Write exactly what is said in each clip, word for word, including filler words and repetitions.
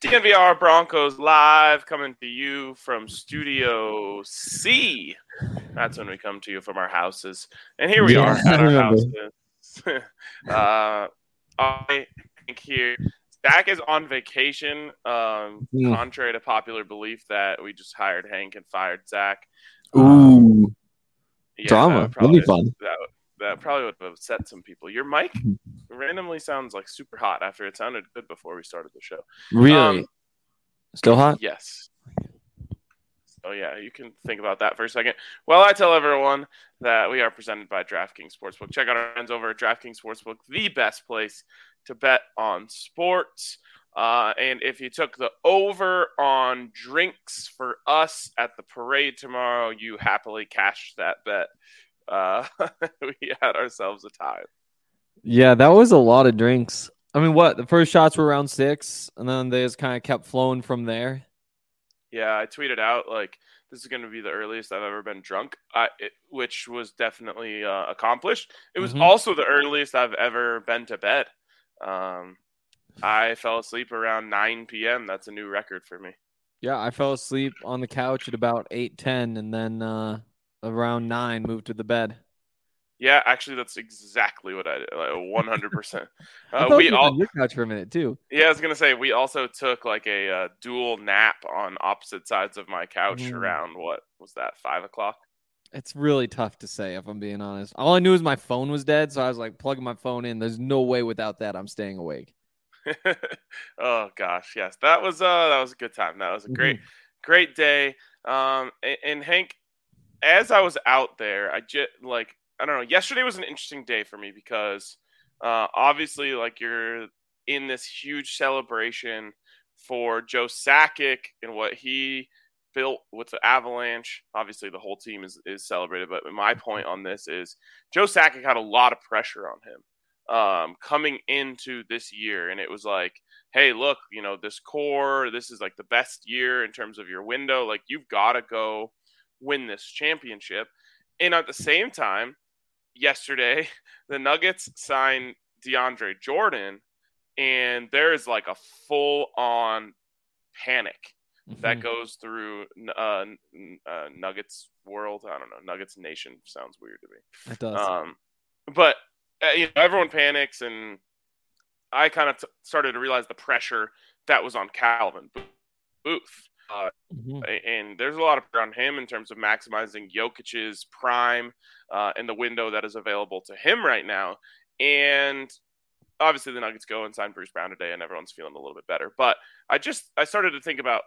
D N V R Broncos live, coming to you from Studio C. That's when we come to you from our houses. And here we yeah, are at our houses. uh, I think here, Zach is on vacation, um, mm. contrary to popular belief that we just hired Hank and fired Zach. Um, Ooh, yeah, drama. That would be fun. That, that probably would have upset some people. Your mic randomly sounds like super hot after it sounded good before we started the show. Really? Um, Still hot? Yes. Oh, yeah. You can think about that for a second. Well, I tell everyone that we are presented by DraftKings Sportsbook. Check out our friends over at DraftKings Sportsbook, the best place to bet on sports. Uh, and if you took the over on drinks for us at the parade tomorrow, you happily cashed that bet. Uh, we had ourselves a time. Yeah, that was a lot of drinks. I mean, what? The first shots were around six, and then they just kind of kept flowing from there. Yeah, I tweeted out, like, this is going to be the earliest I've ever been drunk, I, it, which was definitely uh, accomplished. It was mm-hmm. also the earliest I've ever been to bed. Um, I fell asleep around nine p.m. That's a new record for me. Yeah, I fell asleep on the couch at about eight ten, and then uh, around nine moved to the bed. Yeah, actually, that's exactly what I did, like one hundred percent. Uh, we all your couch for a minute, too. Yeah, I was going to say, we also took like a uh, dual nap on opposite sides of my couch mm. around, what was that, five o'clock? It's really tough to say, if I'm being honest. All I knew is my phone was dead, so I was like plugging my phone in. There's no way without that I'm staying awake. Oh, gosh, yes. That was, uh, that was a good time. That was a great, mm-hmm. great day. Um, and, and Hank, as I was out there, I just, like, I don't know. Yesterday was an interesting day for me because uh, obviously, like, you're in this huge celebration for Joe Sakic and what he built with the Avalanche. Obviously, the whole team is, is celebrated. But my point on this is Joe Sakic had a lot of pressure on him um, coming into this year. And it was like, hey, look, you know, this core, this is like the best year in terms of your window. Like, you've got to go win this championship. And at the same time, yesterday, the Nuggets signed DeAndre Jordan, and there is like a full-on panic mm-hmm. that goes through uh, uh, Nuggets world. I don't know. Nuggets Nation sounds weird to me. It does. Um, but uh, you know, everyone panics, and I kind of t- started to realize the pressure that was on Calvin Booth. Uh, mm-hmm. And there's a lot of pressure on him in terms of maximizing Jokic's prime uh, in the window that is available to him right now. And obviously the Nuggets go and sign Bruce Brown today and everyone's feeling a little bit better. But I just, I started to think about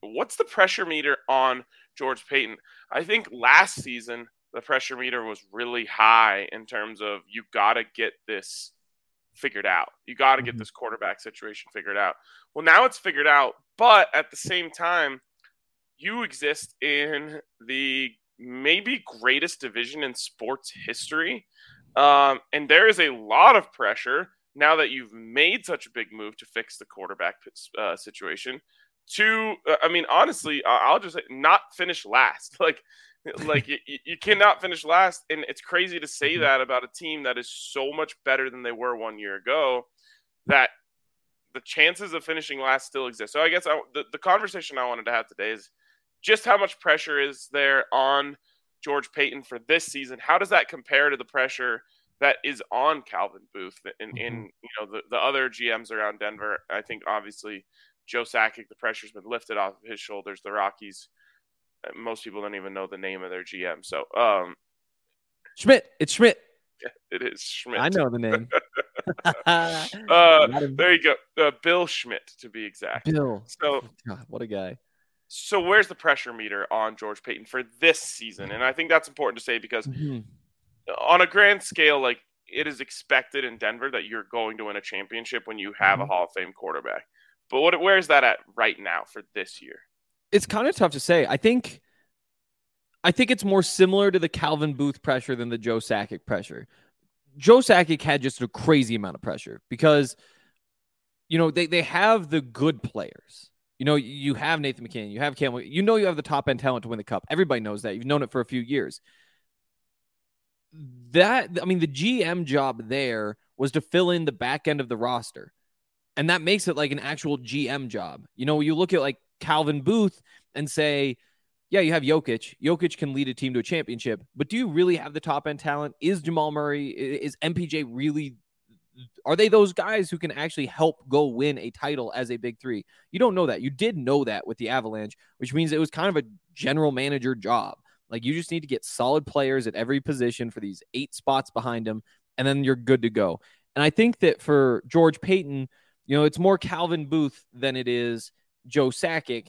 what's the pressure meter on George Paton. I think last season the pressure meter was really high in terms of you got to get this figured out. You got to get this quarterback situation figured out. Well, now it's figured out, but at the same time, you exist in the maybe greatest division in sports history. Um, and there is a lot of pressure now that you've made such a big move to fix the quarterback uh, situation to, uh, I mean, honestly, I'll just say not finish last. Like, like you, you cannot finish last. And it's crazy to say that about a team that is so much better than they were one year ago, that the chances of finishing last still exist. So I guess I, the, the conversation I wanted to have today is just how much pressure is there on George Paton for this season? How does that compare to the pressure that is on Calvin Booth and, and you know, the, the other G Ms around Denver? I think obviously Joe Sakic, the pressure's been lifted off of his shoulders. The Rockies, most people don't even know the name of their G M. So, um, Schmidt, it's Schmidt. It is Schmidt. I know the name. uh, there you go. Uh, Bill Schmidt, to be exact. Bill. So, God, what a guy. So where's the pressure meter on George Paton for this season? And I think that's important to say because mm-hmm. on a grand scale, like it is expected in Denver that you're going to win a championship when you have mm-hmm. a Hall of Fame quarterback. But what, where is that at right now for this year? It's kind of tough to say. I think I think it's more similar to the Calvin Booth pressure than the Joe Sakic pressure. Joe Sakic had just a crazy amount of pressure because, you know, they, they have the good players. You know, you have Nathan McKinnon, you have Cam, you know, you have the top end talent to win the cup. Everybody knows that. You've known it for a few years. That, I mean, the G M job there was to fill in the back end of the roster. And that makes it like an actual G M job. You know, you look at like Calvin Booth and say, yeah, you have Jokić. Jokić can lead a team to a championship, but do you really have the top end talent? Is Jamal Murray, is M P J really, are they those guys who can actually help go win a title as a big three? You don't know that. You did know that with the Avalanche, which means it was kind of a general manager job. Like you just need to get solid players at every position for these eight spots behind them, and then you're good to go. And I think that for George Paton, you know, it's more Calvin Booth than it is Joe Sakic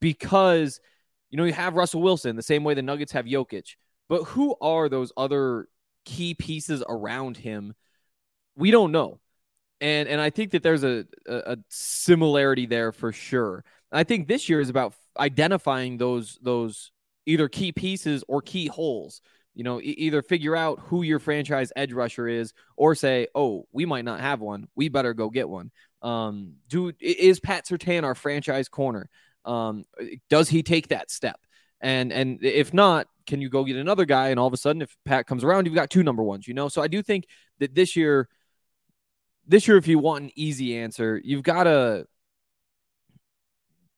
because, you know, you have Russell Wilson the same way the Nuggets have Jokić, but who are those other key pieces around him? We don't know. And and I think that there's a, a, a similarity there for sure. And I think this year is about identifying those those either key pieces or key holes. You know, e- either figure out who your franchise edge rusher is or say, oh, we might not have one. We better go get one. Um, do is Pat Surtain our franchise corner? Um, does he take that step? And and if not, can you go get another guy? And all of a sudden, if Pat comes around, you've got two number ones, you know? So I do think that this year, This year, if you want an easy answer, you've got to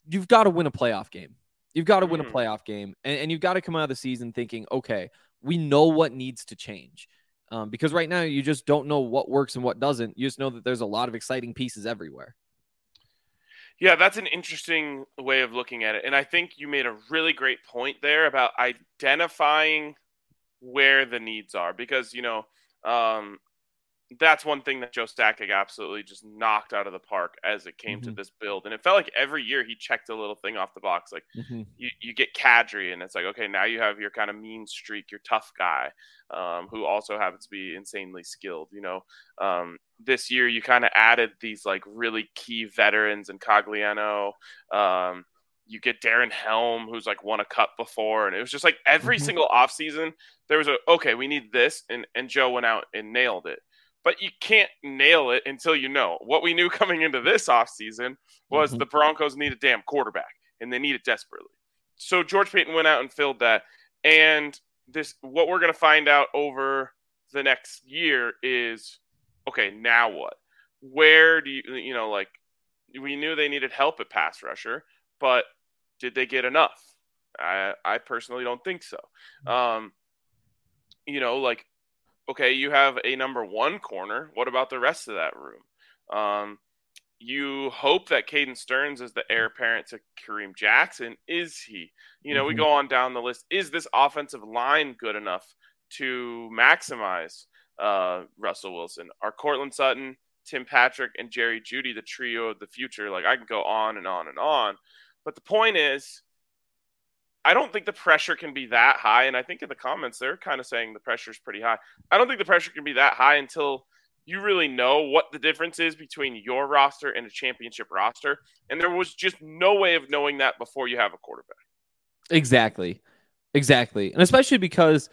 you've got to win a playoff game. You've got to win a playoff game, and, and you've got to come out of the season thinking, okay, we know what needs to change, um, because right now you just don't know what works and what doesn't. You just know that there's a lot of exciting pieces everywhere. Yeah, that's an interesting way of looking at it, and I think you made a really great point there about identifying where the needs are, because you know. Um, That's one thing that Joe Sakic absolutely just knocked out of the park as it came mm-hmm. to this build. And it felt like every year he checked a little thing off the box. Like mm-hmm. you, you get Kadri and it's like, okay, now you have your kind of mean streak, your tough guy um, who also happens to be insanely skilled. You know, um, this year you kind of added these like really key veterans and Cogliano. Um, you get Darren Helm, who's like won a cup before. And it was just like every mm-hmm. single offseason there was a, okay, we need this. And, and Joe went out and nailed it. But you can't nail it until you know. What we knew coming into this offseason was mm-hmm. the Broncos need a damn quarterback, and they need it desperately. So George Paton went out and filled that. And this, what we're going to find out over the next year is, okay, now what? Where do you, you know, like, we knew they needed help at pass rusher, but did they get enough? I, I personally don't think so. Um, you know, like, okay, you have a number one corner. What about the rest of that room? Um, you hope that Caden Stearns is the heir apparent to Kareem Jackson. Is he? You know, mm-hmm. we go on down the list. Is this offensive line good enough to maximize uh, Russell Wilson? Are Cortland Sutton Tim Patrick, and Jerry Jeudy, the trio of the future. Like, I can go on and on and on. But the point is, I don't think the pressure can be that high. And I think in the comments, they're kind of saying the pressure is pretty high. I don't think the pressure can be that high until you really know what the difference is between your roster and a championship roster. And there was just no way of knowing that before you have a quarterback. Exactly. Exactly. And especially because,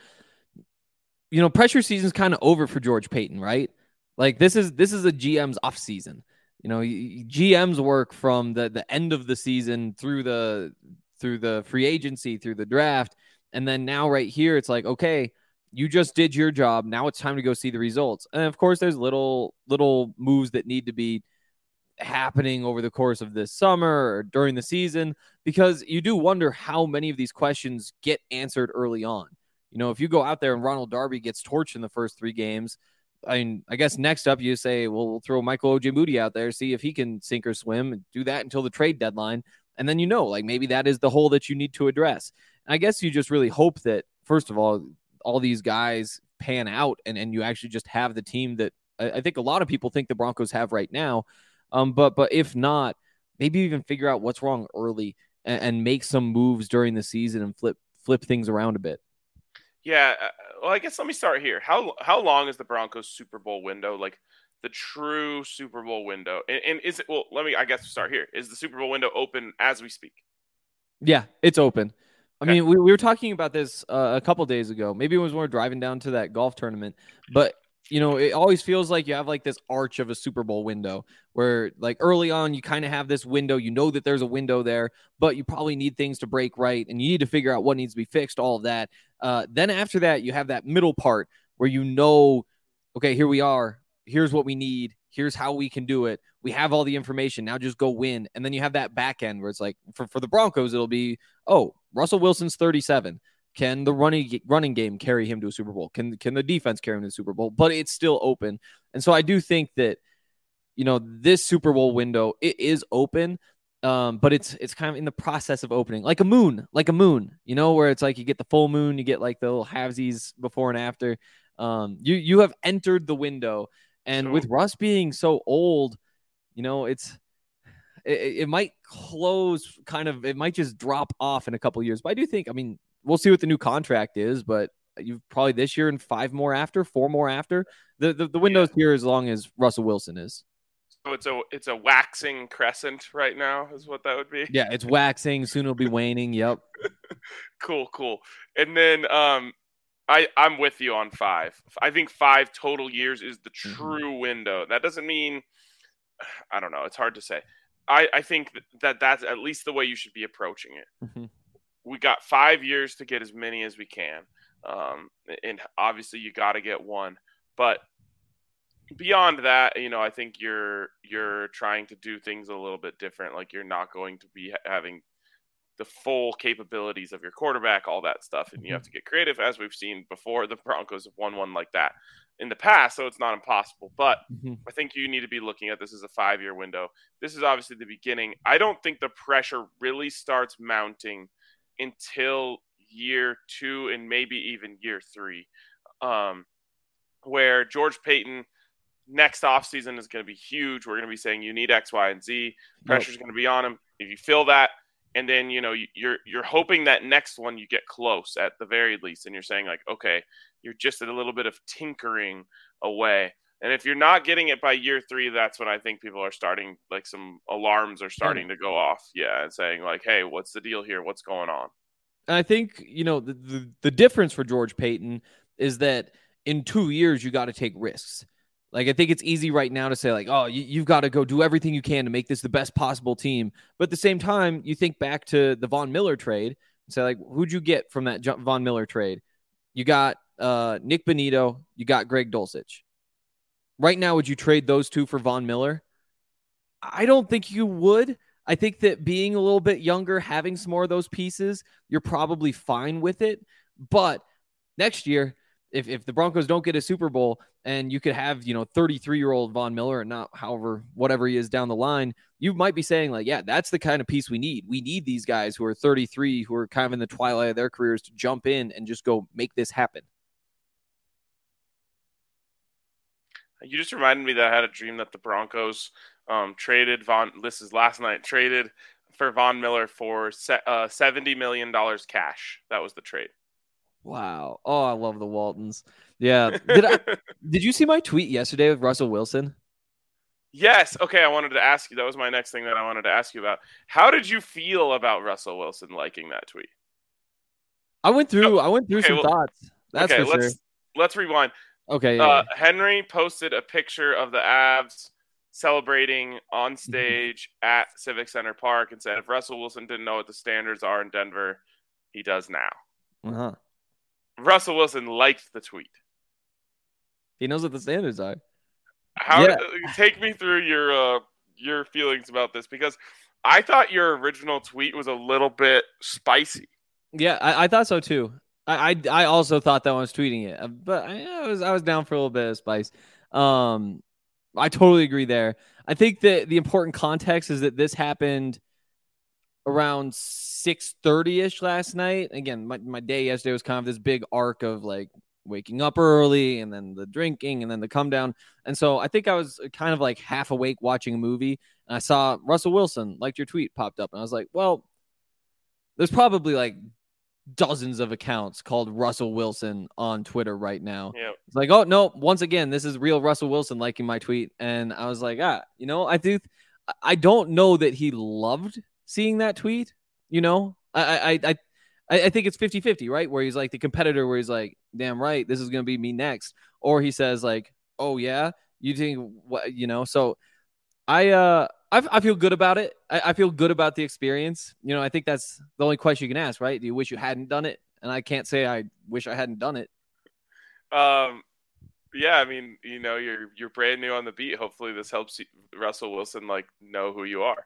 you know, pressure season's kind of over for George Paton, right? Like, this is this is a G M's off season. You know, G Ms work from the, the end of the season through the through the free agency, through the draft. And then now right here, it's like, okay, you just did your job. Now it's time to go see the results. And of course, there's little little moves that need to be happening over the course of this summer or during the season, because you do wonder how many of these questions get answered early on. You know, if you go out there and Ronald Darby gets torched in the first three games, I mean, I guess next up you say, well, we'll throw Michael Ojemudia out there, see if he can sink or swim, and do that until the trade deadline. And then, you know, like, maybe that is the hole that you need to address. And I guess you just really hope that, first of all, all these guys pan out and, and you actually just have the team that I, I think a lot of people think the Broncos have right now. Um, but but if not, maybe even figure out what's wrong early and, and make some moves during the season and flip flip things around a bit. Yeah, well, I guess let me start here. How how long is the Broncos Super Bowl window? Like, the true Super Bowl window, and, and is it? Well, let me. I guess start here. Is the Super Bowl window open as we speak? Yeah, it's open. Okay. I mean, we, we were talking about this uh, a couple days ago. Maybe it was when we were driving down to that golf tournament, but. You know, it always feels like you have like this arch of a Super Bowl window where, like, early on, you kind of have this window. You know that there's a window there, but you probably need things to break right, and you need to figure out what needs to be fixed, all of that. Uh, then after that, you have that middle part where you know, okay, here we are. Here's what we need. Here's how we can do it. We have all the information. Now just go win. And then you have that back end where it's like, for, for the Broncos, it'll be, oh, Russell Wilson's thirty-seven. Can the running running game carry him to a Super Bowl? Can can the defense carry him to the Super Bowl? But it's still open. And so I do think that, you know, this Super Bowl window, it is open, um, but it's it's kind of in the process of opening. Like a moon, like a moon, you know, where it's like you get the full moon, you get like the little halvesies before and after. Um, you, you have entered the window. And so, with Russ being so old, you know, it's it, it might close kind of, it might just drop off in a couple of years. But I do think, I mean, we'll see what the new contract is, but you've probably this year and five more after, four more after. The the, the window's yeah. here as long as Russell Wilson is. So it's a it's a waxing crescent right now is what that would be? Yeah, it's waxing. Soon it'll be waning. Yep. Cool, cool. And then um, I, I'm with you on five. I think five total years is the true mm-hmm. window. That doesn't mean – I don't know. It's hard to say. I, I think that that's at least the way you should be approaching it. Mm-hmm. We got five years to get as many as we can. Um, and obviously you got to get one, but beyond that, you know, I think you're, you're trying to do things a little bit different. Like, you're not going to be having the full capabilities of your quarterback, all that stuff. And you have to get creative, as we've seen before. The Broncos have won one like that in the past. So it's not impossible, but mm-hmm. I think you need to be looking at this as a five year window. This is obviously the beginning. I don't think the pressure really starts mounting until year two and maybe even year three, um, where George Paton next offseason is going to be huge. We're going to be saying you need X, Y, and Z. Pressure's yep. going to be on him. If you feel that, and then, you know, you, you're you're hoping that next one you get close at the very least, and you're saying, like, okay, you're just at a little bit of tinkering away. And if you're not getting it by year three, that's when I think people are starting, like, some alarms are starting to go off. Yeah. And saying, like, hey, what's the deal here? What's going on? And I think, you know, the, the, the difference for George Paton is that in two years, you got to take risks. Like, I think it's easy right now to say, like, oh, you, you've got to go do everything you can to make this the best possible team. But at the same time, you think back to the Von Miller trade and say, like, who'd you get from that Von Miller trade? You got uh, Nick Bonito. You got Greg Dulcich. Right now, would you trade those two for Von Miller? I don't think you would. I think that being a little bit younger, having some more of those pieces, you're probably fine with it. But next year, if if the Broncos don't get a Super Bowl and you could have, you know, thirty-three-year-old Von Miller and not however, whatever he is down the line, you might be saying, like, yeah, that's the kind of piece we need. We need these guys who are thirty-three, who are kind of in the twilight of their careers to jump in and just go make this happen. You just reminded me that I had a dream that the Broncos um, traded Von. This is last night traded for Von Miller for se- uh, seventy million dollars cash. That was the trade. Wow. Oh, I love the Waltons. Yeah. Did I, did you see my tweet yesterday with Russell Wilson? Yes. Okay. I wanted to ask you. That was my next thing that I wanted to ask you about. How did you feel about Russell Wilson liking that tweet? I went through. Oh, I went through okay, some well, thoughts. That's okay, for sure. Let's, let's rewind. Okay. Yeah, uh, yeah. Henry posted a picture of the Avs celebrating on stage at Civic Center Park and said, if Russell Wilson didn't know what the standards are in Denver, he does now. Uh-huh. Russell Wilson liked the tweet. He knows what the standards are. How yeah. Take me through your uh, your feelings about this, because I thought your original tweet was a little bit spicy. Yeah, I, I thought so too. I, I I also thought that when I was tweeting it, but I, I was I was down for a little bit of spice. Um, I totally agree there. I think that the important context is that this happened around six thirty ish last night. Again, my, my day yesterday was kind of this big arc of like waking up early and then the drinking and then the come down. And so I think I was kind of like half awake watching a movie, and I saw Russell Wilson liked your tweet popped up, and I was like, well, there's probably like dozens of accounts called Russell Wilson on Twitter right now. Yep. It's like, oh no, once again, this is real Russell Wilson liking my tweet. And I was like, ah, you know, I do, I don't know that he loved seeing that tweet. You know, I, I, I, I think it's fifty-fifty, right? Where he's like the competitor, where he's like, damn right, this is going to be me next. Or he says like, oh yeah, you think what, you know? So I, uh, I, I feel good about it. I, I feel good about the experience. You know, I think that's the only question you can ask, right? Do you wish you hadn't done it? And I can't say I wish I hadn't done it. Um, yeah, I mean, you know, you're you're brand new on the beat. Hopefully this helps you, Russell Wilson, like, know who you are.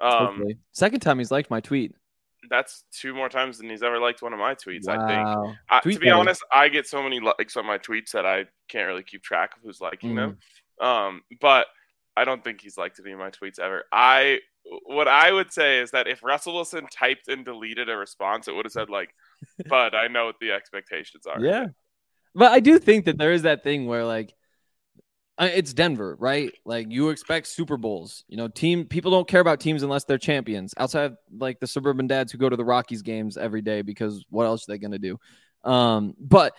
Um, Hopefully. Second time he's liked my tweet. That's two more times than he's ever liked one of my tweets, wow. I think. I, tweet to be that. honest, I get so many likes on my tweets that I can't really keep track of who's liking mm. them. Um, but I don't think he's liked any of my tweets ever. I what I would say is that if Russell Wilson typed and deleted a response, it would have said like, "But I know what the expectations are." Yeah, but I do think that there is that thing where like, it's Denver, right? Like you expect Super Bowls. You know, team people don't care about teams unless they're champions. Outside of like the suburban dads who go to the Rockies games every day because what else are they going to do? Um, but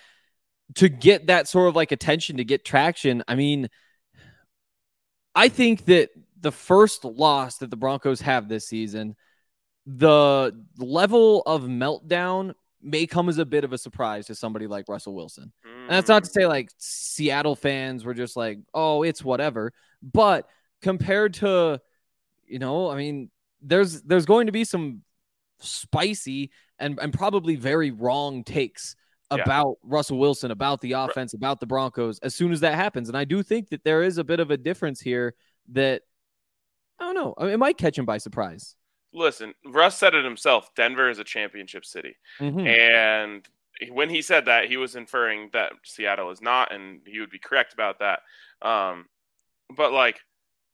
to get that sort of like attention, to get traction, I mean. I think that the first loss that the Broncos have this season, the level of meltdown may come as a bit of a surprise to somebody like Russell Wilson. And that's not to say like Seattle fans were just like, oh, it's whatever. But compared to, you know, I mean, there's there's going to be some spicy and, and probably very wrong takes about yeah. Russell Wilson, about the offense, about the Broncos, as soon as that happens. And I do think that there is a bit of a difference here that, I don't know, I mean, it might catch him by surprise. Listen, Russ said it himself. Denver is a championship city. Mm-hmm. And when he said that, he was inferring that Seattle is not, and he would be correct about that. Um, but, like,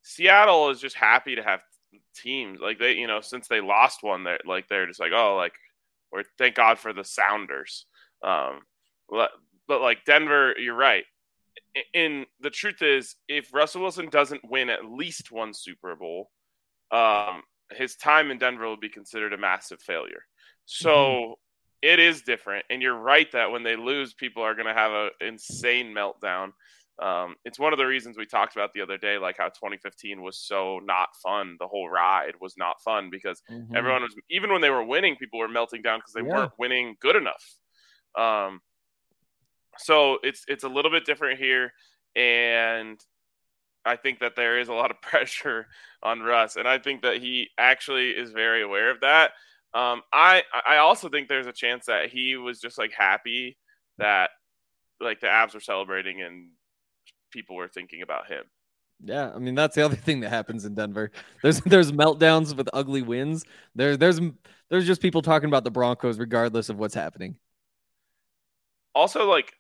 Seattle is just happy to have teams. Like, they, you know, since they lost one, they're, like, they're just like, oh, like, we're thank God for the Sounders. Um, but, but like Denver, you're right. And the truth is, if Russell Wilson doesn't win at least one Super Bowl, um, his time in Denver will be considered a massive failure. So mm-hmm. it is different. And you're right that when they lose, people are going to have an insane meltdown. Um, it's one of the reasons we talked about the other day, like how twenty fifteen was so not fun. The whole ride was not fun because mm-hmm. everyone was, even when they were winning, people were melting down because they yeah. weren't winning good enough. Um, so it's, it's a little bit different here. And I think that there is a lot of pressure on Russ. And I think that he actually is very aware of that. Um, I, I also think there's a chance that he was just like happy that like the Avs were celebrating and people were thinking about him. Yeah, I mean that's the other thing that happens in Denver. There's there's meltdowns with ugly wins. There there's there's just people talking about the Broncos regardless of what's happening. Also, like,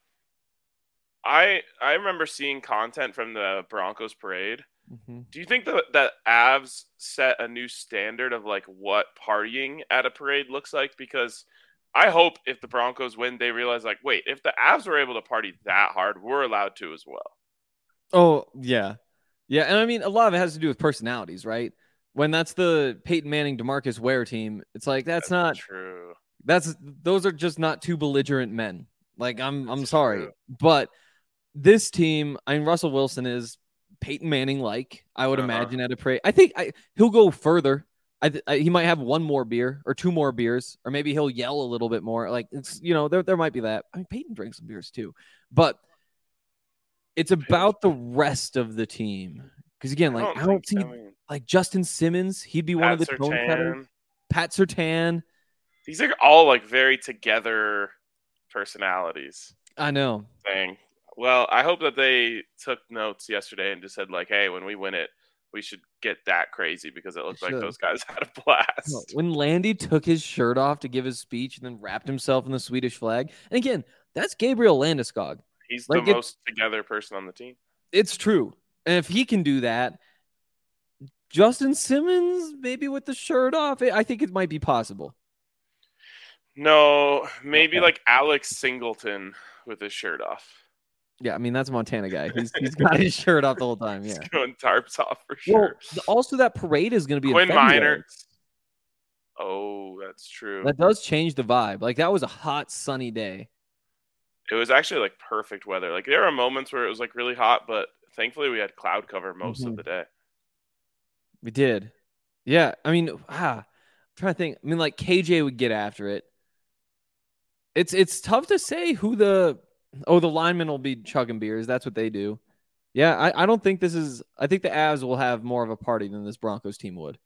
I I remember seeing content from the Broncos parade. Mm-hmm. Do you think that, that Avs set a new standard of, like, what partying at a parade looks like? Because I hope if the Broncos win, they realize, like, wait, if the Avs were able to party that hard, we're allowed to as well. Oh, yeah. Yeah, and I mean, a lot of it has to do with personalities, right? When that's the Peyton Manning, DeMarcus Ware team, it's like, that's, that's not true. That's those are just not two belligerent men. Like, I'm that's I'm sorry. True. But this team, I mean, Russell Wilson is Peyton Manning-like, I would uh-huh. imagine, at a pra- I think I, he'll go further. I, th- I He might have one more beer or two more beers, or maybe he'll yell a little bit more. Like, it's, you know, there there might be that. I mean, Peyton drinks some beers too. But it's about the rest of the team. Because, again, like, I don't, I don't see, I mean, like, Justin Simmons, he'd be Pat one of the tone setters. Pat Surtain. These are all, like, very together personalities. I know. Thing. Well, I hope that they took notes yesterday and just said, like, hey, when we win it, we should get that crazy because it looked it like those guys had a blast. When Landy took his shirt off to give his speech and then wrapped himself in the Swedish flag. And, again, that's Gabriel Landeskog. He's like the most it, together person on the team. It's true. And if he can do that, Justin Simmons, maybe with the shirt off, I think it might be possible. No, maybe okay. like Alex Singleton with his shirt off. Yeah, I mean, that's a Montana guy. He's He's got his shirt off the whole time. Yeah, he's going tarps off for sure. Well, also, that parade is going to be Quinn Minor. Oh, that's true. That does change the vibe. Like, that was a hot, sunny day. It was actually, like, perfect weather. Like, there are moments where it was, like, really hot, but thankfully we had cloud cover most mm-hmm. of the day. We did. Yeah, I mean, ah, I'm trying to think. I mean, like, K J would get after it. It's it's tough to say who the – oh, the linemen will be chugging beers. That's what they do. Yeah, I, I don't think this is – I think the Avs will have more of a party than this Broncos team would.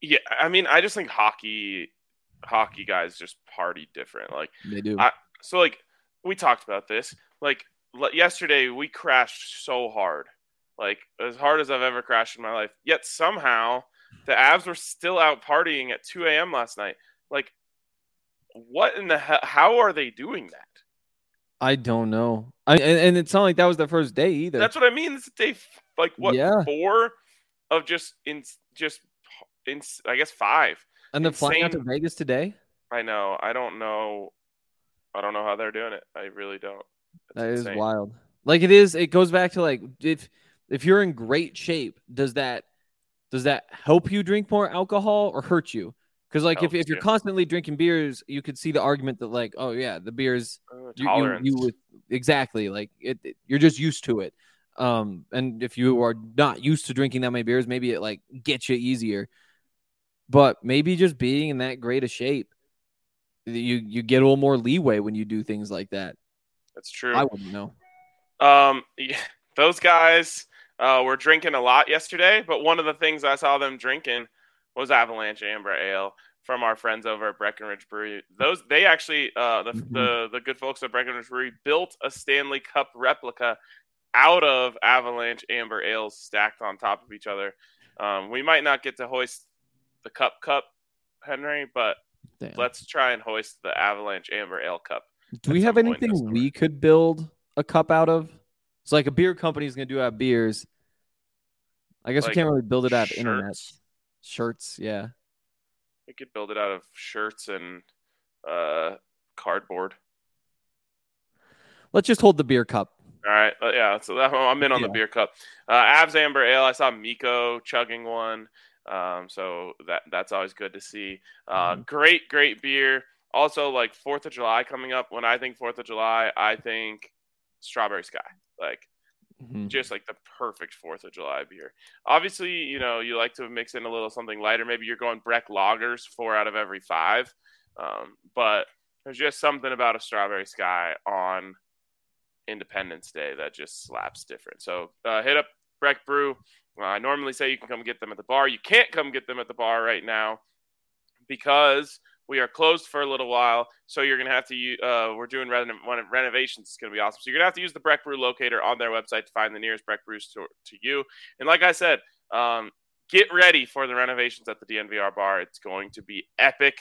Yeah, I mean, I just think hockey – hockey guys just party different. Like they do. I, so like we talked about this, like l- yesterday we crashed so hard, like as hard as I've ever crashed in my life, yet somehow the Avs were still out partying at two a.m. last night. Like what in the hell, how are they doing that? I don't know. I and, and it's not like that was the first day either. That's what I mean. It's day f- like what yeah. four of just in just in I guess five. And they're flying out to Vegas today? I know. I don't know. I don't know how they're doing it. I really don't. That's that insane. Is wild. Like it is. It goes back to like if if you're in great shape, does that does that help you drink more alcohol or hurt you? Because like if, if you're you. constantly drinking beers, you could see the argument that like oh yeah, the beers uh, you, you, you would, exactly like it, it. You're just used to it. Um, and if you are not used to drinking that many beers, maybe it like gets you easier. But maybe just being in that great a shape, you you get a little more leeway when you do things like that. That's true. I wouldn't know. Um, yeah, those guys uh, were drinking a lot yesterday, but one of the things I saw them drinking was Avalanche Amber Ale from our friends over at Breckenridge Brewery. Those they actually uh, the, the the good folks at Breckenridge Brewery built a Stanley Cup replica out of Avalanche Amber Ales stacked on top of each other. Um, we might not get to hoist the cup cup Henry, but Damn. Let's try and hoist the Avalanche Amber Ale cup. Do we have anything we could build a cup out of? It's like a beer company is going to do out beers. I guess like we can't really build it out of shirts. Internet shirts. Yeah, we could build it out of shirts and uh cardboard. Let's just hold the beer cup. All right. Uh, yeah. So that, I'm in on yeah. the beer cup. Uh, Avs Amber Ale. I saw Miko chugging one. Um, so that that's always good to see. Uh, mm-hmm. Great, great beer. Also, like Fourth of July coming up. When I think Fourth of July, I think Strawberry Sky. Like, mm-hmm. just like the perfect Fourth of July beer. Obviously, you know, you like to mix in a little something lighter. Maybe you're going Breck Lagers four out of every five. Um, but there's just something about a Strawberry Sky on Independence Day that just slaps different. So uh, hit up Breck Brew. Uh, I normally say you can come get them at the bar. You can't come get them at the bar right now because we are closed for a little while. So you're going to have to uh, – we're doing reno- one of renovations. It's going to be awesome. So you're going to have to use the Breck Brew locator on their website to find the nearest Breck Brew store to you. And like I said, um, get ready for the renovations at the D N V R bar. It's going to be epic.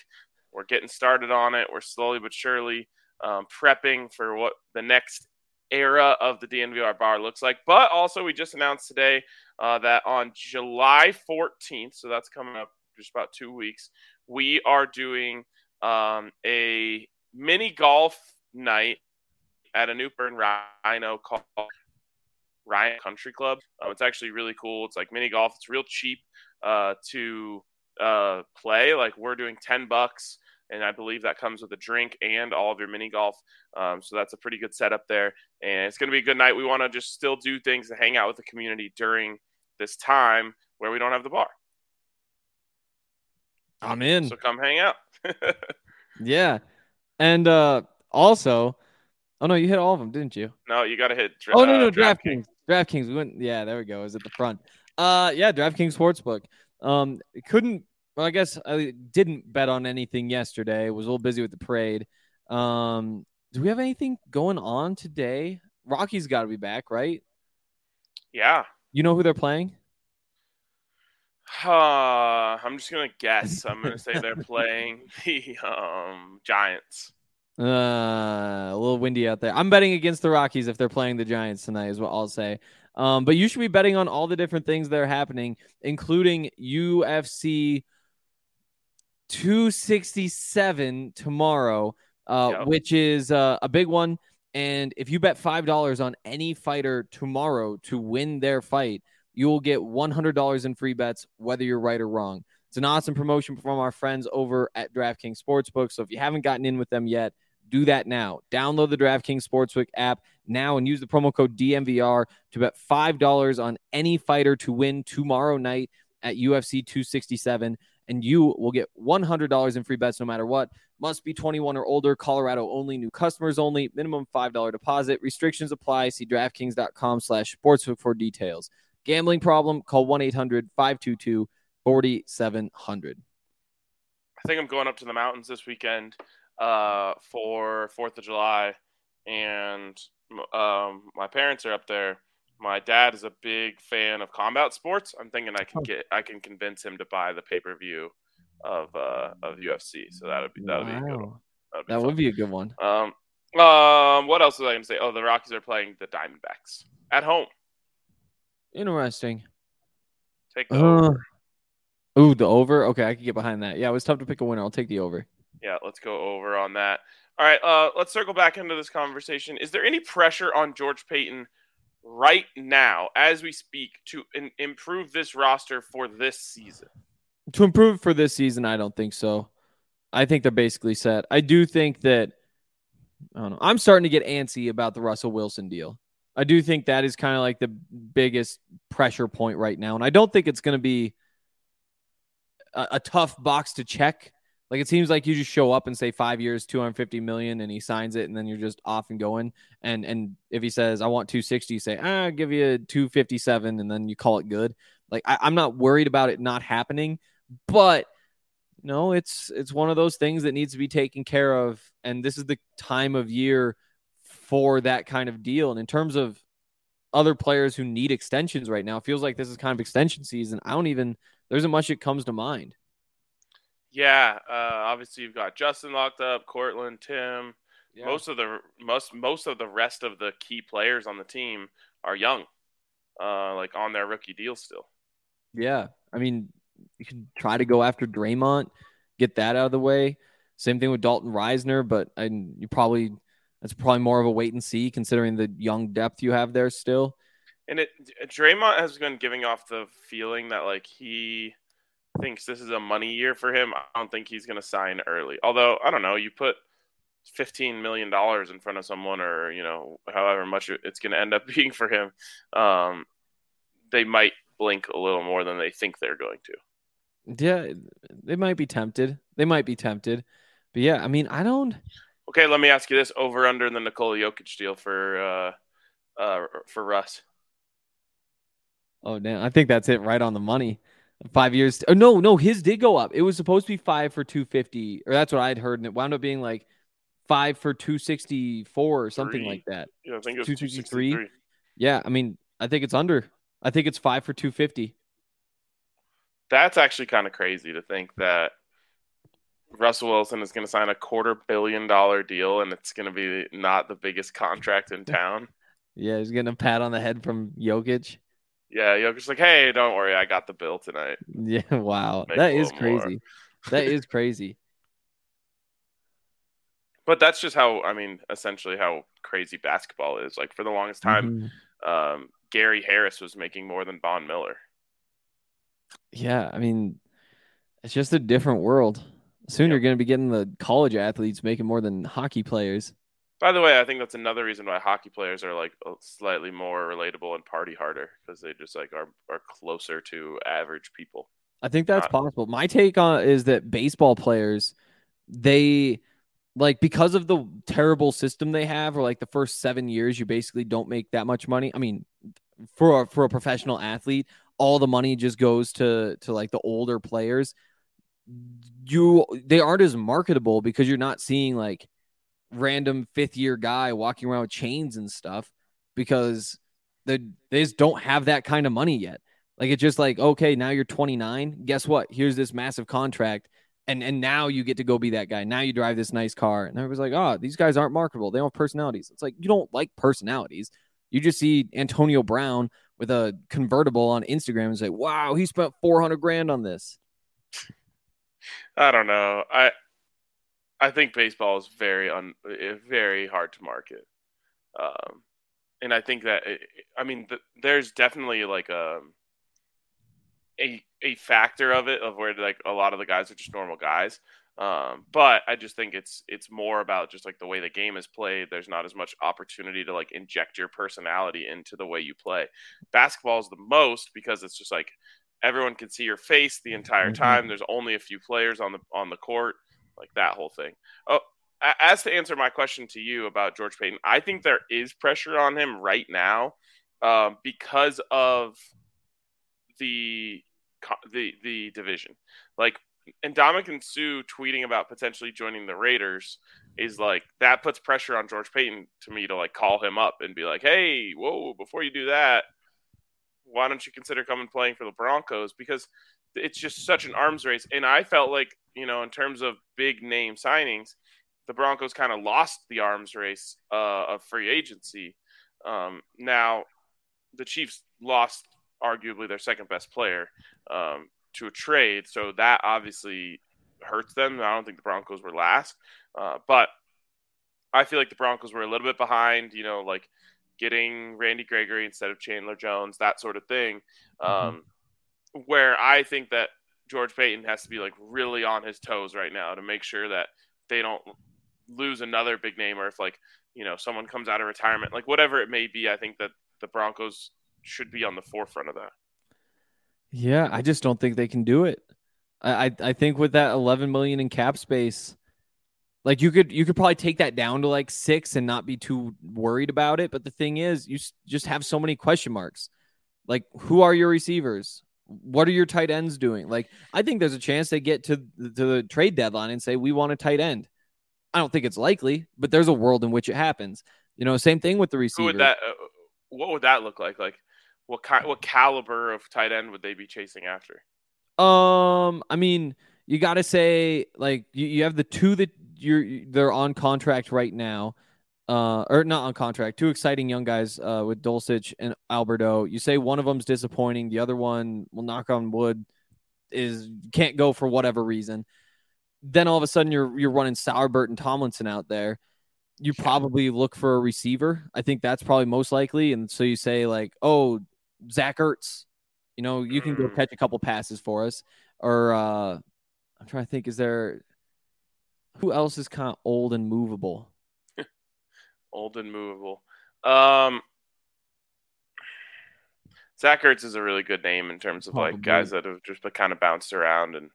We're getting started on it. We're slowly but surely um, prepping for what the next era of the D N V R bar looks like. But also we just announced today – Uh, that on July fourteenth, so that's coming up just about two weeks, we are doing um, a mini golf night at a New Bern Rhino called Ryan Country Club. Um, it's actually really cool. It's like mini golf. It's real cheap uh, to uh, play. Like we're doing ten bucks, and I believe that comes with a drink and all of your mini golf. Um, so that's a pretty good setup there, and it's going to be a good night. We want to just still do things to hang out with the community during this time where we don't have the bar. I'm in. So come hang out. Yeah. And uh, also, oh, no, you hit all of them, didn't you? No, you got to hit dra- Oh, no, no, uh, DraftKings. DraftKings. We went, yeah, there we go. It was at the front. Uh, yeah, DraftKings Sportsbook. Um, couldn't, well, I guess I didn't bet on anything yesterday. Was a little busy with the parade. Um, do we have anything going on today? Rockies got to be back, right? Yeah. You know who they're playing? Uh, I'm just going to guess. I'm going to say they're playing the um, Giants. Uh, a little windy out there. I'm betting against the Rockies if they're playing the Giants tonight is what I'll say. Um, but you should be betting on all the different things that are happening, including U F C two sixty-seven tomorrow, uh, yep. which is uh, a big one. And if you bet five dollars on any fighter tomorrow to win their fight, you will get one hundred dollars in free bets, whether you're right or wrong. It's an awesome promotion from our friends over at DraftKings Sportsbook. So if you haven't gotten in with them yet, do that now. Download the DraftKings Sportsbook app now and use the promo code D M V R to bet five dollars on any fighter to win tomorrow night at U F C two sixty-seven. And you will get one hundred dollars in free bets no matter what. Must be twenty-one or older, Colorado only, new customers only, minimum five dollars deposit. Restrictions apply. See DraftKings.com slash sportsbook for details. Gambling problem? Call one eight hundred five two two four seven zero zero. I think I'm going up to the mountains this weekend uh, for fourth of July, and um, my parents are up there. My dad is a big fan of combat sports. I'm thinking I can get, I can convince him to buy the pay-per-view of uh, of U F C. So that would be that would wow. be a good one. That'd be that fun. would be a good one. Um, um, what else was I going to say? Oh, the Rockies are playing the Diamondbacks at home. Interesting. Take the uh, over. Ooh, the over. Okay, I can get behind that. Yeah, it was tough to pick a winner. I'll take the over. Yeah, let's go over on that. All right, uh, let's circle back into this conversation. Is there any pressure on George Paton right now, as we speak, to in- improve this roster for this season? To improve for this season, I don't think so. I think they're basically set. I do think that I don't know. I'm starting to get antsy about the Russell Wilson deal. I do think that is kind of like the biggest pressure point right now, and I don't think it's going to be a, a tough box to check. Like it seems like you just show up and say five years, two hundred fifty million dollars, and he signs it, and then you're just off and going. And and if he says, I want two hundred sixty, you say, ah, I'll give you two hundred fifty-seven, and then you call it good. Like I, I'm not worried about it not happening, but no, it's it's one of those things that needs to be taken care of. And this is the time of year for that kind of deal. And in terms of other players who need extensions right now, it feels like this is kind of extension season. I don't even, there isn't much that comes to mind. Yeah, uh, obviously you've got Justin locked up, Cortland, Tim. Yeah. Most of the most most of the rest of the key players on the team are young, uh, like on their rookie deal still. Yeah, I mean, you can try to go after Draymond, get that out of the way. Same thing with Dalton Reisner, but I, you probably that's probably more of a wait and see considering the young depth you have there still. And it Draymond has been giving off the feeling that like he thinks this is a money year for him. I don't think he's going to sign early. Although, I don't know, you put fifteen million dollars in front of someone or, you know, however much it's going to end up being for him, um, they might blink a little more than they think they're going to. Yeah, they might be tempted. They might be tempted. But, yeah, I mean, I don't – okay, let me ask you this. Over under the Nikola Jokić deal for uh, uh, for Russ. Oh, damn. I think that's it right on the money. Five years. Oh, no, no, his did go up. It was supposed to be five for two hundred fifty, or that's what I'd heard, and it wound up being like five for two hundred sixty-four or something Three. like that. Yeah, I think it was two hundred sixty-three. Yeah, I mean, I think it's under. I think it's five for two hundred fifty. That's actually kind of crazy to think that Russell Wilson is going to sign a quarter billion dollar deal, and it's going to be not the biggest contract in town. Yeah, he's getting a pat on the head from Jokić. Yeah, Jokić's like, hey, don't worry, I got the bill tonight. Yeah, wow. Make that is crazy. That is crazy. But that's just how, I mean, essentially how crazy basketball is. Like, for the longest time, mm-hmm. um, Gary Harris was making more than Von Miller. Yeah, I mean, it's just a different world. Soon yep. you're going to be getting the college athletes making more than hockey players. By the way, I think that's another reason why hockey players are like slightly more relatable and party harder, because they just like are are closer to average people. I think that's Not. possible. My take on is that baseball players, they like because of the terrible system they have, or like the first seven years, you basically don't make that much money. I mean, for a, for a professional athlete, all the money just goes to to like the older players. You they aren't as marketable because you're not seeing like random fifth year guy walking around with chains and stuff, because they they just don't have that kind of money yet. Like, it's just like, okay, now you're twenty-nine. Guess what? Here's this massive contract. And and now you get to go be that guy. Now you drive this nice car. And everybody's like, oh, these guys aren't marketable. They don't have personalities. It's like, you don't like personalities. You just see Antonio Brown with a convertible on Instagram and say, wow, he spent four hundred grand on this. I don't know. I I think baseball is very un, very hard to market. Um, and I think that, it, I mean, the, there's definitely like a, a a factor of it, of where like a lot of the guys are just normal guys. Um, but I just think it's it's more about just like the way the game is played. There's not as much opportunity to like inject your personality into the way you play. Basketball is the most, because it's just like everyone can see your face the entire time. There's only a few players on the on the court, like that whole thing. Oh, as to answer my question to you about George Paton, I think there is pressure on him right now um, because of the the the division. Like, Ndamukong Suh tweeting about potentially joining the Raiders is like, that puts pressure on George Paton to me to like call him up and be like, hey, whoa, before you do that, why don't you consider coming playing for the Broncos? Because it's just such an arms race. And I felt like, you know, in terms of big name signings, the Broncos kind of lost the arms race uh, of free agency. Um, now the Chiefs lost arguably their second best player um, to a trade. So that obviously hurts them. I don't think the Broncos were last, uh, but I feel like the Broncos were a little bit behind, you know, like getting Randy Gregory instead of Chandler Jones, that sort of thing. Um, mm-hmm. Where I think that George Paton has to be like really on his toes right now to make sure that they don't lose another big name, or if like, you know, someone comes out of retirement, like whatever it may be. I think that the Broncos should be on the forefront of that. Yeah. I just don't think they can do it. I, I, I think with that eleven million in cap space, like you could, you could probably take that down to like six and not be too worried about it. But the thing is, you just have so many question marks. Like, who are your receivers? What are your tight ends doing? Like, I think there's a chance they get to, to the trade deadline and say, we want a tight end. I don't think it's likely, but there's a world in which it happens. You know, same thing with the receivers. Who would that, uh, what would that look like? Like, what kind, what caliber of tight end would they be chasing after? Um, I mean, you got to say like you, you have the two that, You're they're on contract right now, uh, or not on contract. Two exciting young guys uh, with Dulcich and Alberto. You say one of them's disappointing, the other one, well, knock on wood, is can't go for whatever reason. Then all of a sudden you're you're running Sauerbert and Tomlinson out there. You probably look for a receiver. I think that's probably most likely. And so you say like, oh, Zach Ertz, you know, you can go catch a couple passes for us. Or uh, I'm trying to think, is there? Who else is kind of old and movable? old and movable. Um, Zach Ertz is a really good name in terms of oh, like man. guys that have just kind of bounced around. And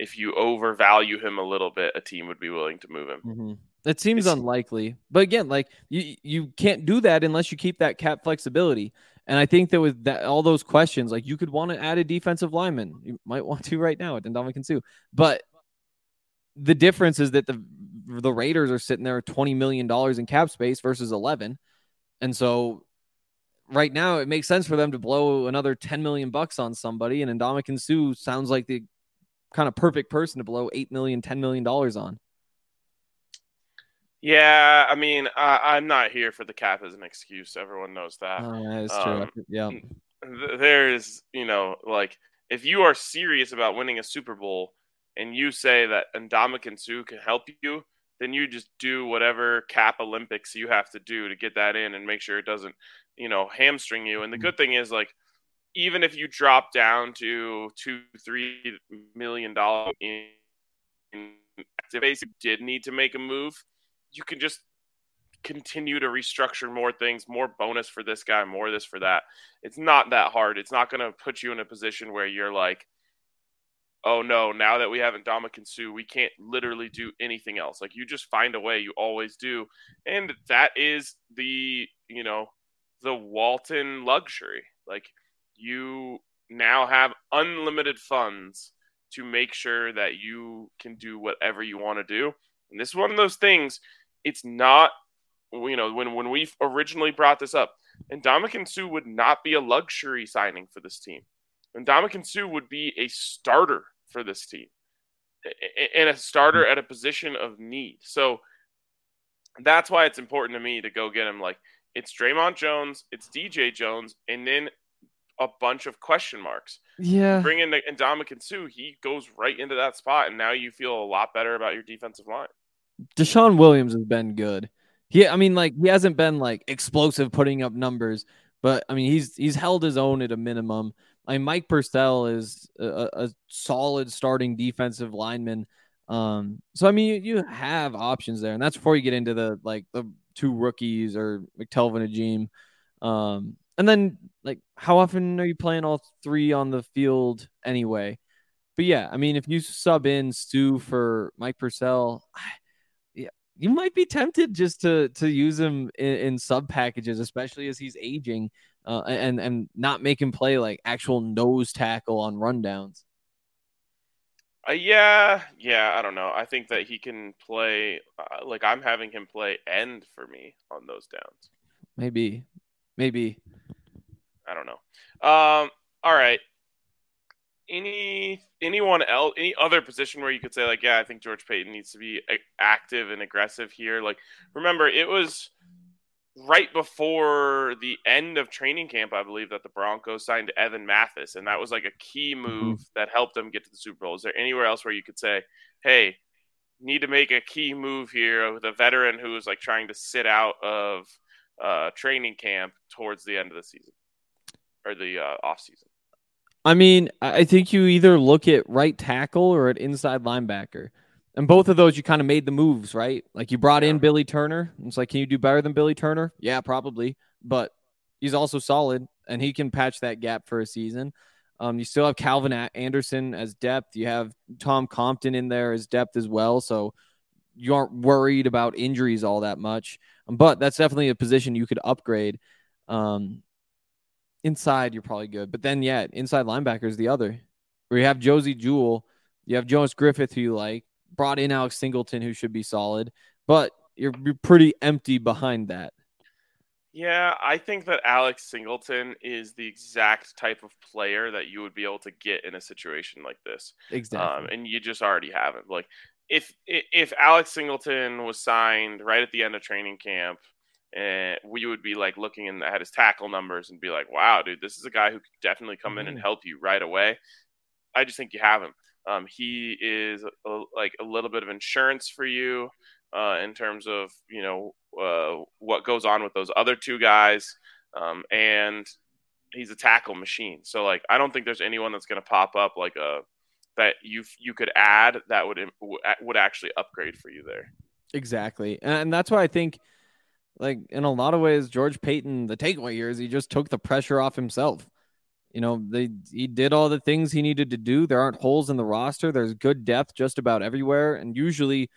if you overvalue him a little bit, a team would be willing to move him. Mm-hmm. It seems it's, unlikely. But again, like you, you can't do that unless you keep that cap flexibility. And I think that with that, all those questions, like you could want to add a defensive lineman. You might want to right now at Ndamukong Suh. But the difference is that the the Raiders are sitting there with twenty million dollars in cap space versus eleven. And so right now it makes sense for them to blow another ten million bucks on somebody. And Ndamukong Suh sounds like the kind of perfect person to blow eight million, ten million dollars on. Yeah. I mean, I, I'm not here for the cap as an excuse. Everyone knows that. Oh, yeah, that's um, true. Yeah. There's, you know, like if you are serious about winning a Super Bowl, and you say that Ndamukong Suh can help you, then you just do whatever Cap Olympics you have to do to get that in and make sure it doesn't, you know, hamstring you. And the good thing is, like, even if you drop down to two, three million dollars in active base, you did need to make a move, you can just continue to restructure more things, more bonus for this guy, more this for that. It's not that hard. It's not going to put you in a position where you're like, oh no, now that we have Ndamukong Suh, we can't literally do anything else. Like, you just find a way. You always do. And that is the, you know, the Walton luxury. Like, you now have unlimited funds to make sure that you can do whatever you want to do. And this is one of those things. It's not, you know, when, when we originally brought this up, Ndamukong Suh would not be a luxury signing for this team. Ndamukong Suh would be a starter for this team, and a starter at a position of need. So that's why it's important to me to go get him. Like, it's Draymond Jones, it's D J Jones, and then a bunch of question marks. Yeah. Bring in Ndamukong Suh, he goes right into that spot, and now you feel a lot better about your defensive line. Deshaun Williams has been good. Yeah, I mean, like, he hasn't been, like, explosive putting up numbers, but, I mean, he's he's held his own at a minimum. I mean, Mike Purcell is a, a solid starting defensive lineman. Um, so, I mean, you, you have options there, and that's before you get into the, like, the two rookies or McTelvin Agim. Um And then, like, how often are you playing all three on the field anyway? But, yeah, I mean, if you sub in Stu for Mike Purcell, I, yeah, you might be tempted just to to use him in, in sub packages, especially as he's aging, uh, and, and not make him play, like, actual nose tackle on rundowns. Uh, yeah, yeah, I don't know. I think that he can play, uh, like, I'm having him play end for me on those downs. Maybe. Maybe. I don't know. Um, all right. Any anyone else? Any other position where you could say, like, yeah, I think George Paton needs to be active and aggressive here. Like, remember, it was right before the end of training camp, I believe, that the Broncos signed Evan Mathis, and that was like a key move mm-hmm. that helped them get to the Super Bowl. Is there anywhere else where you could say, hey, need to make a key move here with a veteran who is, like, trying to sit out of uh training camp towards the end of the season or the uh off season? I mean, I think you either look at right tackle or at inside linebacker, and both of those you kind of made the moves, right? Like, you brought yeah. in Billy Turner. It's like, can you do better than Billy Turner? Yeah, probably, but he's also solid and he can patch that gap for a season. Um, you still have Calvin Anderson as depth. You have Tom Compton in there as depth as well. So you aren't worried about injuries all that much, but that's definitely a position you could upgrade. Um, inside, you're probably good, but then yeah, inside linebacker is the other. Where you have Josie Jewell, you have Jonas Griffith, who you like, brought in Alex Singleton, who should be solid, but you're, you're pretty empty behind that. Yeah, I think that Alex Singleton is the exact type of player that you would be able to get in a situation like this. Exactly, um, and you just already have him. Like, If if Alex Singleton was signed right at the end of training camp, and eh, we would be like looking in at his tackle numbers and be like, wow, dude, this is a guy who could definitely come in and help you right away. I just think you have him. Um, he is a, like a little bit of insurance for you uh, in terms of, you know, uh, what goes on with those other two guys. Um, and he's a tackle machine. So, like, I don't think there's anyone that's going to pop up like a, that you you could add that would would actually upgrade for you there. Exactly. And that's why I think, like, in a lot of ways, George Paton, the takeaway here is he just took the pressure off himself. You know, they he did all the things he needed to do. There aren't holes in the roster. There's good depth just about everywhere. And usually,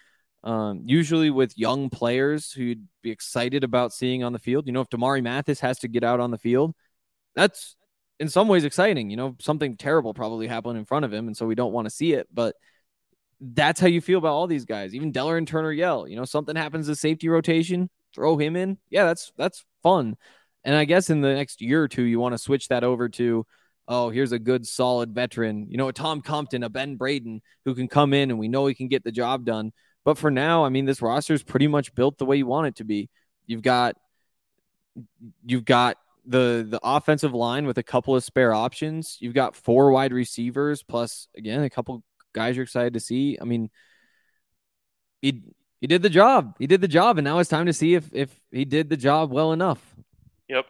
um, usually with young players who you'd be excited about seeing on the field, you know, if Damari Mathis has to get out on the field, that's in some ways exciting. You know, something terrible probably happened in front of him, and so we don't want to see it, but that's how you feel about all these guys. Even Deller and Turner Yell, you know, something happens to safety rotation, throw him in. Yeah, that's that's fun. And I guess in the next year or two, you want to switch that over to, oh, here's a good, solid veteran, you know, a Tom Compton, a Ben Braden, who can come in and we know he can get the job done. But for now, I mean, this roster is pretty much built the way you want it to be. You've got, you've got, The the offensive line with a couple of spare options. You've got four wide receivers, plus, again, a couple guys you're excited to see. I mean, it, he did the job. He did the job, and now it's time to see if if he did the job well enough. Yep,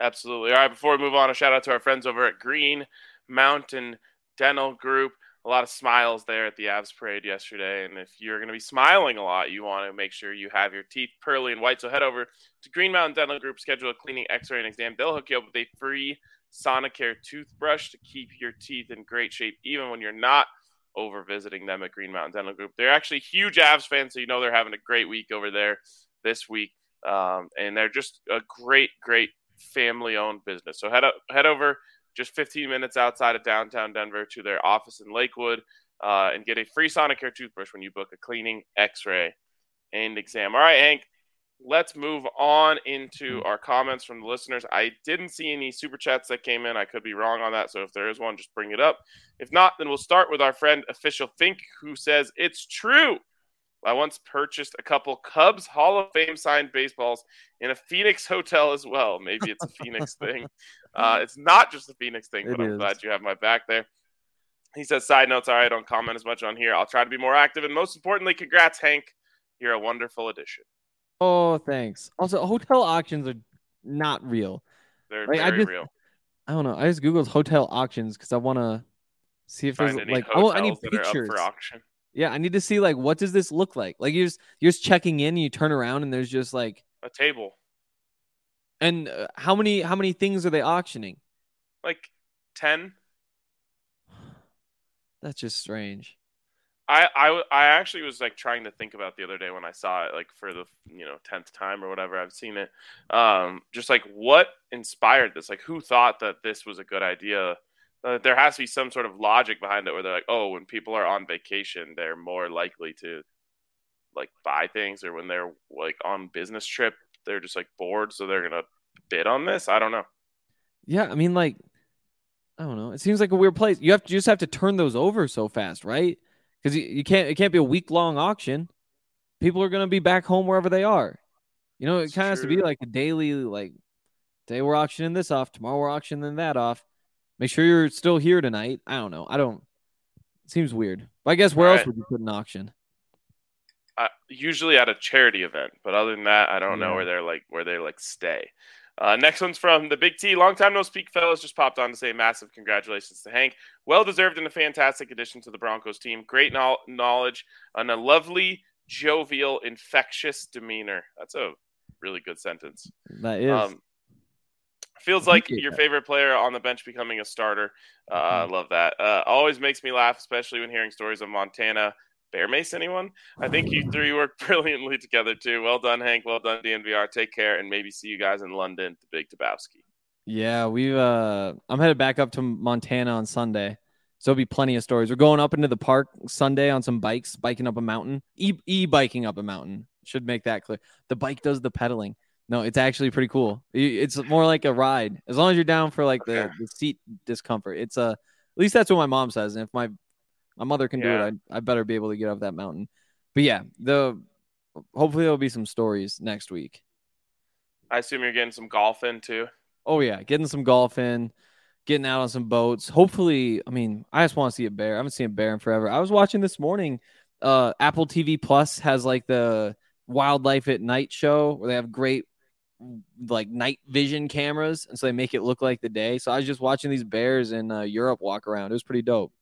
absolutely. All right, before we move on, a shout-out to our friends over at Green Mountain Dental Group. A lot of smiles there at the Avs parade yesterday, and if you're going to be smiling a lot, you want to make sure you have your teeth pearly and white, so head over to Green Mountain Dental Group, schedule a cleaning, x-ray, and exam. They'll hook you up with a free Sonicare toothbrush to keep your teeth in great shape, even when you're not over visiting them at Green Mountain Dental Group. They're actually huge Avs fans, so you know they're having a great week over there this week, um, and they're just a great, great family-owned business. So head up, head over just fifteen minutes outside of downtown Denver to their office in Lakewood uh, and get a free Sonicare toothbrush when you book a cleaning, x-ray, and exam. All right, Hank, let's move on into our comments from the listeners. I didn't see any super chats that came in. I could be wrong on that, so if there is one, just bring it up. If not, then we'll start with our friend Official Fink, who says, it's true. I once purchased a couple Cubs Hall of Fame signed baseballs in a Phoenix hotel as well. Maybe it's a Phoenix thing. Uh, it's not just a Phoenix thing, it but I'm is. glad you have my back there. He says, side note, sorry, I don't comment as much on here. I'll try to be more active. And most importantly, congrats, Hank. You're a wonderful addition. Oh, thanks. Also, hotel auctions are not real. They're like, very I just, real. I don't know. I just Googled hotel auctions because I want to see if Find there's like, oh, I need pictures. Up for auction. Yeah, I need to see, like, what does this look like? Like, you're just, you're just checking in, and you turn around, and there's just, like... a table. And uh, how many how many things are they auctioning? Like, ten. That's just strange. I, I, I actually was, like, trying to think about the other day when I saw it, like, for the, you know, tenth time or whatever I've seen it. Um, just, like, what inspired this? Like, who thought that this was a good idea? Uh, there has to be some sort of logic behind it where they're like, oh, when people are on vacation, they're more likely to like buy things, or when they're like on business trip, they're just like bored, so they're going to bid on this. I don't know. Yeah. I mean, like, I don't know. It seems like a weird place. You have to you just have to turn those over so fast, right? Because you, you can't, it can't be a week long auction. People are going to be back home wherever they are. You know, it kind of has to be like a daily, like, today we're auctioning this off, tomorrow we're auctioning that off. Make sure you're still here tonight. I don't know. I don't. It seems weird. But I guess where All else right. would you put an auction? Uh, usually at a charity event, but other than that, I don't yeah. know where they're like where they like stay. Uh, next one's from the Big T. Long time no speak, fellas. Just popped on to say massive congratulations to Hank. Well deserved and a fantastic addition to the Broncos team. Great no- knowledge and a lovely, jovial, infectious demeanor. That's a really good sentence. That is. Um, Feels like your favorite player on the bench becoming a starter. I uh, love that. Uh, always makes me laugh, especially when hearing stories of Montana. Bear Mace, anyone? I think you three work brilliantly together, too. Well done, Hank. Well done, D N V R. Take care, and maybe see you guys in London, the Big Tabowski. Yeah, we. Uh, I'm headed back up to Montana on Sunday, so there'll be plenty of stories. We're going up into the park Sunday on some bikes, biking up a mountain. E- e-biking up a mountain. Should make that clear. The bike does the pedaling. No, it's actually pretty cool. It's more like a ride. As long as you're down for like okay. the, the seat discomfort. It's a, uh, at least that's what my mom says. And if my, my mother can yeah. do it, I I better be able to get up that mountain. But yeah, the hopefully there'll be some stories next week. I assume you're getting some golf in too. Oh yeah, getting some golf in, getting out on some boats. Hopefully, I mean, I just want to see a bear. I haven't seen a bear in forever. I was watching this morning. Uh, Apple T V Plus has like the Wildlife at Night show where they have great like night vision cameras, and so they make it look like the day. So I was just watching these bears in uh, Europe walk around. It was pretty dope.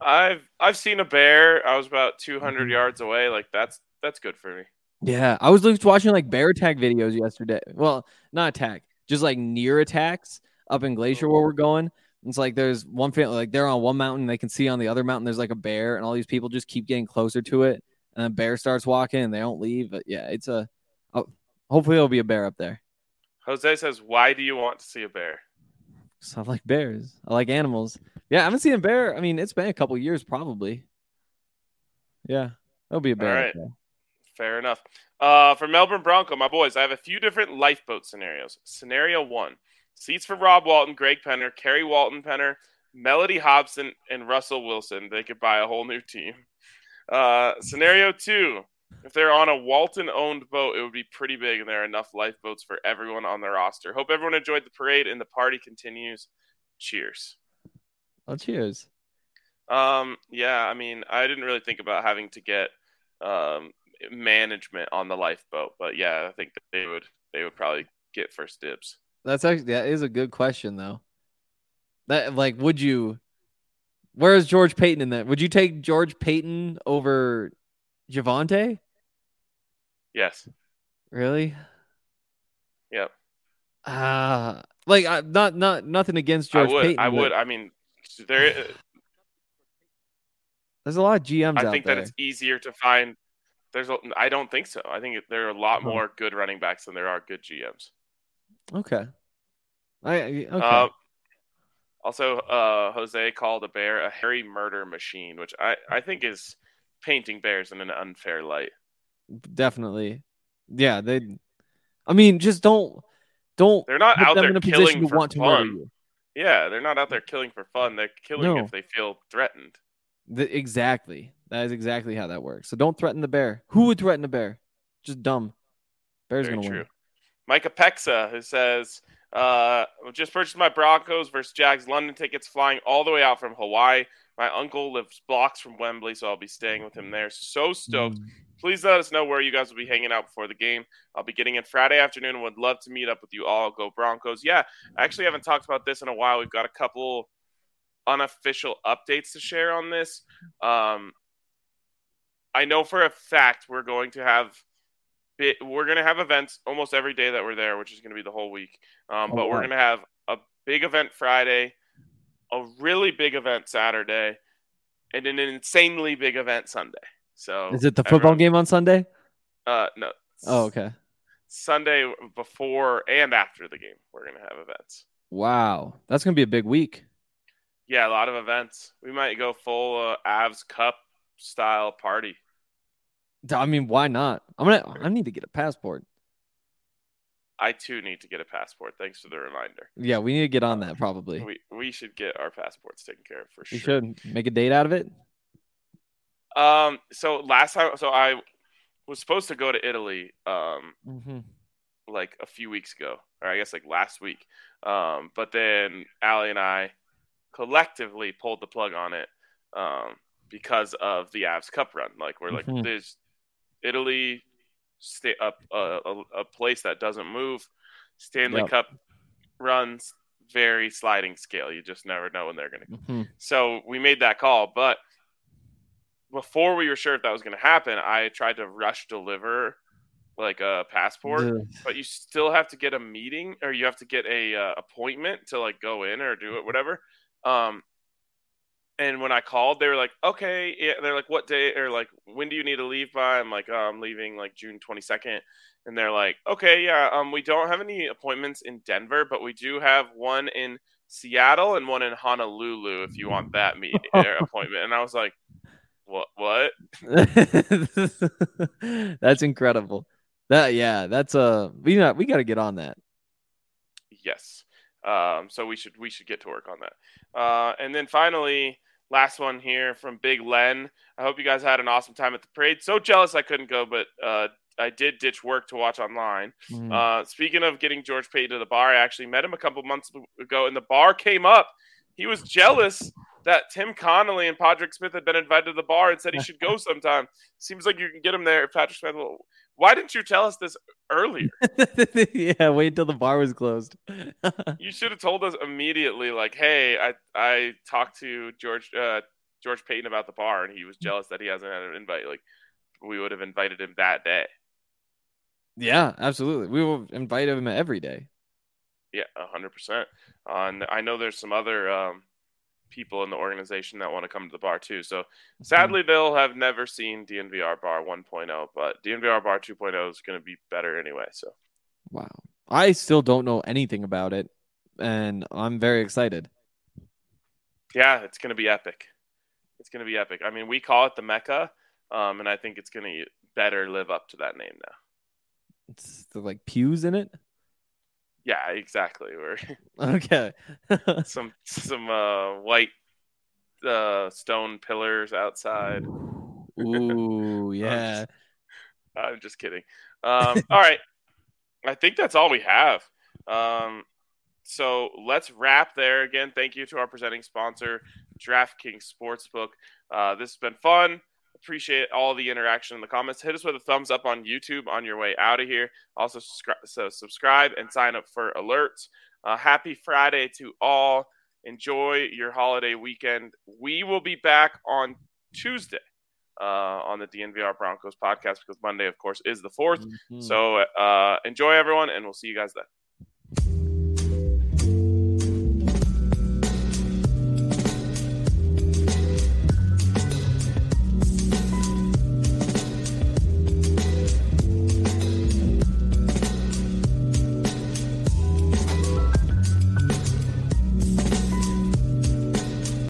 I've I've seen a bear. I was about two hundred yards away. Like that's that's good for me. Yeah, I was watching like bear attack videos yesterday. Well, not attack, just like near attacks up in Glacier where we're going. It's like there's one family, like they're on one mountain, they can see on the other mountain there's like a bear, and all these people just keep getting closer to it, and the bear starts walking and they don't leave. But yeah, it's a, a hopefully there'll be a bear up there. Jose says, why do you want to see a bear? Because I like bears. I like animals. Yeah, I haven't seen a bear. I mean, it's been a couple years probably. Yeah, there'll be a bear. All right. There. Fair enough. Uh, for Melbourne Bronco, my boys, I have a few different lifeboat scenarios. Scenario one, seats for Rob Walton, Greg Penner, Kerry Walton Penner, Melody Hobson, and Russell Wilson. They could buy a whole new team. Uh, scenario two. If they're on a Walton-owned boat, it would be pretty big, and there are enough lifeboats for everyone on their roster. Hope everyone enjoyed the parade, and the party continues. Cheers. Oh, cheers. Um, yeah, I mean, I didn't really think about having to get um, management on the lifeboat. But yeah, I think that they would they would probably get first dibs. That's actually that is a good question though. That like, would you? Where is George Paton in that? Would you take George Paton over Javonte? Yes. Really? Yep. Ah, uh, like I, not not nothing against George I would, Paton. I would. I mean, there. There's a lot of G Ms. I think out there. That it's easier to find. There's. A, I don't think so. I think there are a lot oh. more good running backs than there are good G Ms. Okay. I okay. Uh, Also, uh, Jose called a bear a hairy murder machine, which I, I think is painting bears in an unfair light. Definitely. Yeah, they I mean, just don't don't they're not out there killing for fun. Yeah, they're not out there killing for fun. They're killing no. if they feel threatened. The, exactly. That is exactly how that works. So don't threaten the bear. Who would threaten the bear? Just dumb. Bear's Very gonna true. Win. Micah Pexa, who says Uh, just purchased my Broncos versus Jags London tickets, flying all the way out from Hawaii. My uncle lives blocks from Wembley, so I'll be staying with him there. So stoked. Please let us know where you guys will be hanging out before the game. I'll be getting in Friday afternoon and would love to meet up with you all. Go Broncos. Yeah, I actually haven't talked about this in a while. We've got a couple unofficial updates to share on this. Um, I know for a fact we're going to have It, we're going to have events almost every day that we're there, which is going to be the whole week. Um, but we're going to have a big event Friday, a really big event Saturday, and an insanely big event Sunday. So is it the football everyone, game on Sunday? Uh, no. Oh, okay. Sunday before and after the game, we're going to have events. Wow. That's going to be a big week. Yeah, a lot of events. We might go full uh, Avs Cup style party. I mean, why not? I'm gonna. I need to get a passport. I too need to get a passport. Thanks for the reminder. Yeah, we need to get on that. Probably. We we should get our passports taken care of for we sure. We should make a date out of it. Um. So last time, so I was supposed to go to Italy. Um. Mm-hmm. Like a few weeks ago, or I guess like last week. Um. But then Allie and I collectively pulled the plug on it. Um. Because of the Avs Cup run, like we're like mm-hmm. there's. Italy, stay up uh, a, a place that doesn't move. Stanley yep. Cup runs very sliding scale. You just never know when they're going to. Mm-hmm. So we made that call, but before we were sure if that was going to happen, I tried to rush deliver like a passport, Ugh. but you still have to get a meeting or you have to get a uh, appointment to like go in or do it, whatever. Um, And when I called, they were like, okay. Yeah. They're like, what day or like, when do you need to leave by? I'm like, oh, I'm leaving like June twenty-second. And they're like, okay, yeah. Um, we don't have any appointments in Denver, but we do have one in Seattle and one in Honolulu if you want that meet or appointment. And I was like, what, what? That's incredible. That, yeah, that's a, uh, we got, we got to get on that. Yes. Um, so we should, we should get to work on that. Uh, and then finally, last one here from Big Len. I hope you guys had an awesome time at the parade. So jealous I couldn't go, but uh, I did ditch work to watch online. Mm. Uh, speaking of getting George Paton to the bar, I actually met him a couple months ago, and the bar came up. He was jealous that Tim Connolly and Patrick Smith had been invited to the bar and said he should go sometime. Seems like you can get him there if Patrick Smith will. Why didn't you tell us this earlier? Yeah, wait until the bar was closed. You should have told us immediately, like, hey, I I talked to George uh, George Paton about the bar, and he was jealous that he hasn't had an invite. Like, we would have invited him that day. Yeah, absolutely. We will invite him every day. Yeah, one hundred percent. On, I know there's some other um, people in the organization that want to come to the bar too. So sadly, they'll have never seen D N V R Bar one point oh, but D N V R Bar two point oh is going to be better anyway. So, wow. I still don't know anything about it, and I'm very excited. Yeah, it's going to be epic. It's going to be epic. I mean, we call it the Mecca, um, and I think it's going to better live up to that name now. It's the, like pews in it? Yeah, exactly. We're okay. some some uh, white uh, stone pillars outside. Ooh, yeah. I'm, just, I'm just kidding. Um, all right, I think that's all we have. Um, so let's wrap there. Again, thank you to our presenting sponsor, DraftKings Sportsbook. Uh, this has been fun. Appreciate all the interaction in the comments. Hit us with a thumbs up on YouTube on your way out of here. Also, so subscribe and sign up for alerts. Uh, happy Friday to all. Enjoy your holiday weekend. We will be back on Tuesday uh, on the D N V R Broncos podcast because Monday, of course, is the fourth. Mm-hmm. So uh, enjoy, everyone, and we'll see you guys then.